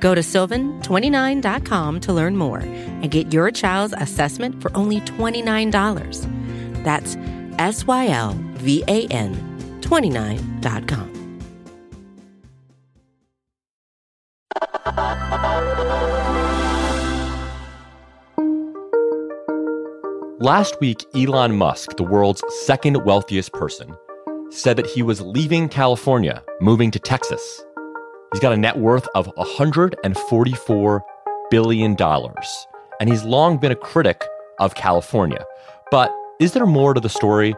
Go to sylvan29.com to learn more and get your child's assessment for only $29. That's S-Y-L-V-A-N 29.com. Last week, Elon Musk, the world's second wealthiest person, said that he was leaving California, moving to Texas. He's got a net worth of $144 billion, and he's long been a critic of California. But is there more to the story?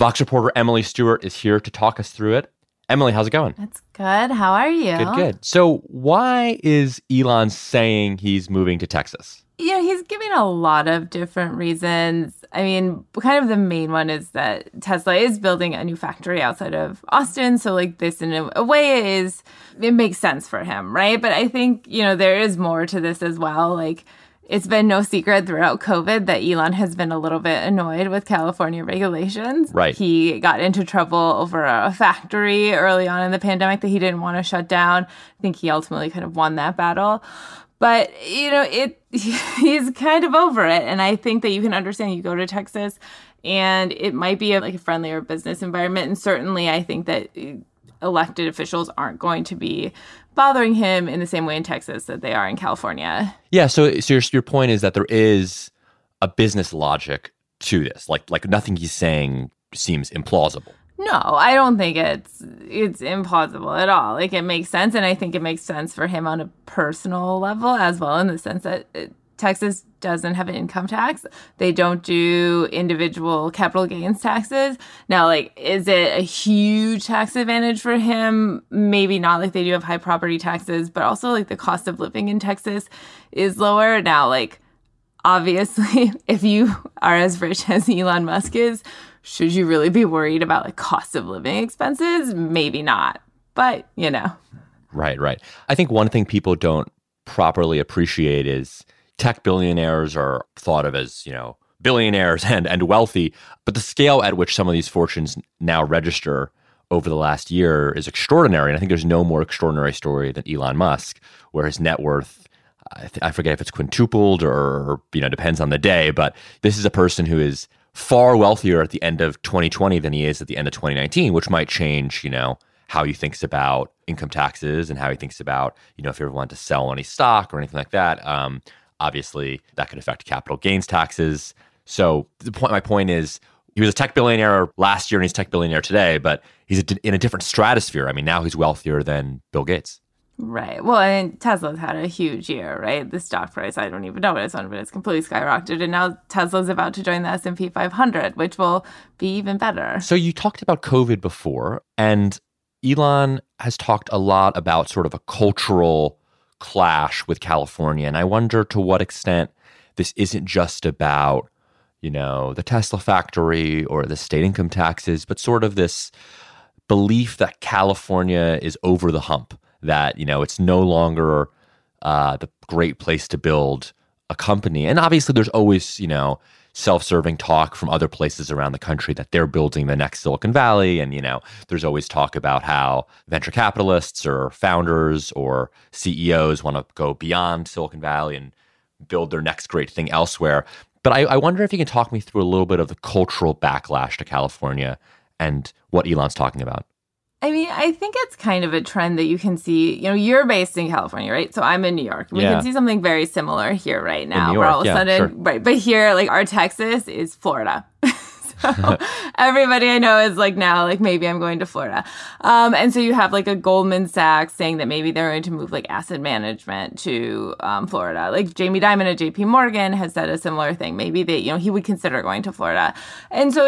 Vox reporter Emily Stewart is here to talk us through it. Emily, how's it going? That's good. How are you? Good, good. So why is Elon saying he's moving to Texas? Yeah, he's giving a lot of different reasons. I mean, kind of the main one is that Tesla is building a new factory outside of Austin. So like this in a way is, it makes sense for him, right? But I think, you know, there is more to this as well. Like it's been no secret throughout COVID that Elon has been a little bit annoyed with California regulations. Right. He got into trouble over a factory early on in the pandemic that he didn't want to shut down. I think he ultimately kind of won that battle. But, you know, he's kind of over it. And I think that you can understand you go to Texas and it might be a friendlier business environment. And certainly I think that elected officials aren't going to be bothering him in the same way in Texas that they are in California. Yeah. So your point is that there is a business logic to this. Like nothing he's saying seems implausible. No, I don't think it's implausible at all. Like, it makes sense, and I think it makes sense for him on a personal level as well, in the sense that Texas doesn't have an income tax. They don't do individual capital gains taxes. Now, like, is it a huge tax advantage for him? Maybe not. Like, they do have high property taxes, but also, like, the cost of living in Texas is lower. Now, like, obviously, if you are as rich as Elon Musk is, should you really be worried about like cost of living expenses? Maybe not, but you know. Right, right. I think one thing people don't properly appreciate is tech billionaires are thought of as, you know, billionaires and wealthy, but the scale at which some of these fortunes now register over the last year is extraordinary. And I think there's no more extraordinary story than Elon Musk, where his net worth, I forget if it's quintupled or, you know, depends on the day, but this is a person who is far wealthier at the end of 2020 than he is at the end of 2019, which might change, you know, how he thinks about income taxes and how he thinks about, you know, if he ever wanted to sell any stock or anything like that. Obviously, that could affect capital gains taxes. So my point is, he was a tech billionaire last year and he's a tech billionaire today, but he's in a different stratosphere. I mean, now he's wealthier than Bill Gates. Right. Well, and Tesla's had a huge year, right? The stock price, I don't even know what it's on, but it's completely skyrocketed. And now Tesla's about to join the S&P 500, which will be even better. So you talked about COVID before, and Elon has talked a lot about sort of a cultural clash with California. And I wonder to what extent this isn't just about, you know, the Tesla factory or the state income taxes, but sort of this belief that California is over the hump. That, you know, it's no longer the great place to build a company. And obviously there's always, you know, self-serving talk from other places around the country that they're building the next Silicon Valley. And, you know, there's always talk about how venture capitalists or founders or CEOs want to go beyond Silicon Valley and build their next great thing elsewhere. But I wonder if you can talk me through a little bit of the cultural backlash to California and what Elon's talking about. I mean, I think it's kind of a trend that you can see. You know, you're based in California, right? So I'm in New York. We can see something very similar here right now. In New York, all of a sudden, sure. Right? But here, like, our Texas is Florida. So everybody I know is like, now, like, maybe I'm going to Florida. And so you have like a Goldman Sachs saying that maybe they're going to move like asset management to Florida. Like Jamie Dimon at J.P. Morgan has said a similar thing. Maybe they, you know, he would consider going to Florida. And so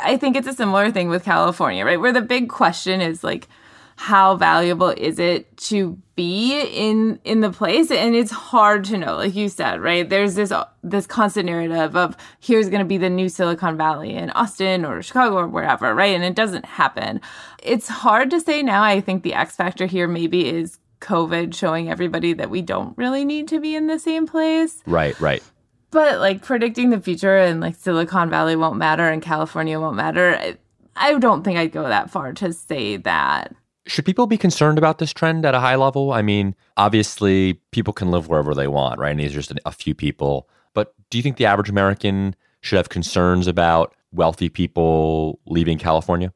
I think it's a similar thing with California, right? Where the big question is like, how valuable is it to be in the place? And it's hard to know, like you said, right? There's this constant narrative of here's going to be the new Silicon Valley in Austin or Chicago or wherever, right? And it doesn't happen. It's hard to say now. I think the X factor here maybe is COVID showing everybody that we don't really need to be in the same place. Right, right. But like predicting the future and like Silicon Valley won't matter and California won't matter, I don't think I'd go that far to say that. Should people be concerned about this trend at a high level? I mean, obviously, people can live wherever they want, right? And these are just a few people. But do you think the average American should have concerns about wealthy people leaving California?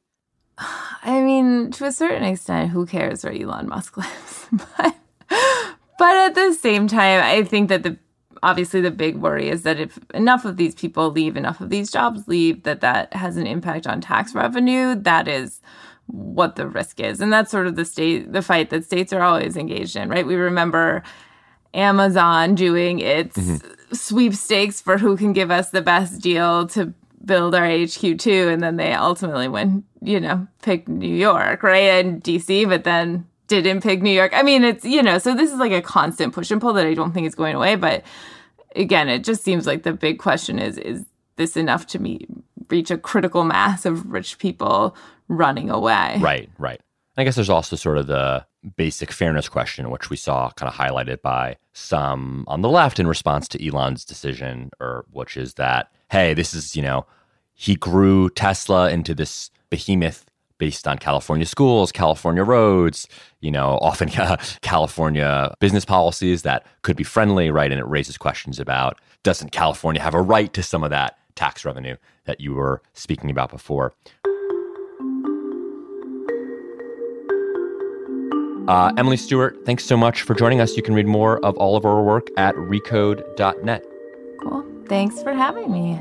I mean, to a certain extent, who cares where Elon Musk lives? But at the same time, I think that obviously the big worry is that if enough of these people leave, enough of these jobs leave, that has an impact on tax revenue. That is what the risk is. And that's sort of the fight that states are always engaged in, right? We remember Amazon doing its sweepstakes for who can give us the best deal to build our HQ2. And then they ultimately went, picked New York, right? And D.C., but then didn't pick New York. I mean, it's, so this is like a constant push and pull that I don't think is going away. But again, it just seems like the big question is this enough to reach a critical mass of rich people running away? Right, right. I guess there's also sort of the basic fairness question, which we saw kind of highlighted by some on the left in response to Elon's decision, which is that, hey, this is, he grew Tesla into this behemoth based on California schools, California roads, often California business policies that could be friendly, right? And it raises questions about, doesn't California have a right to some of that tax revenue that you were speaking about before? Emily Stewart, thanks so much for joining us. You can read more of all of our work at recode.net. Cool. Thanks for having me.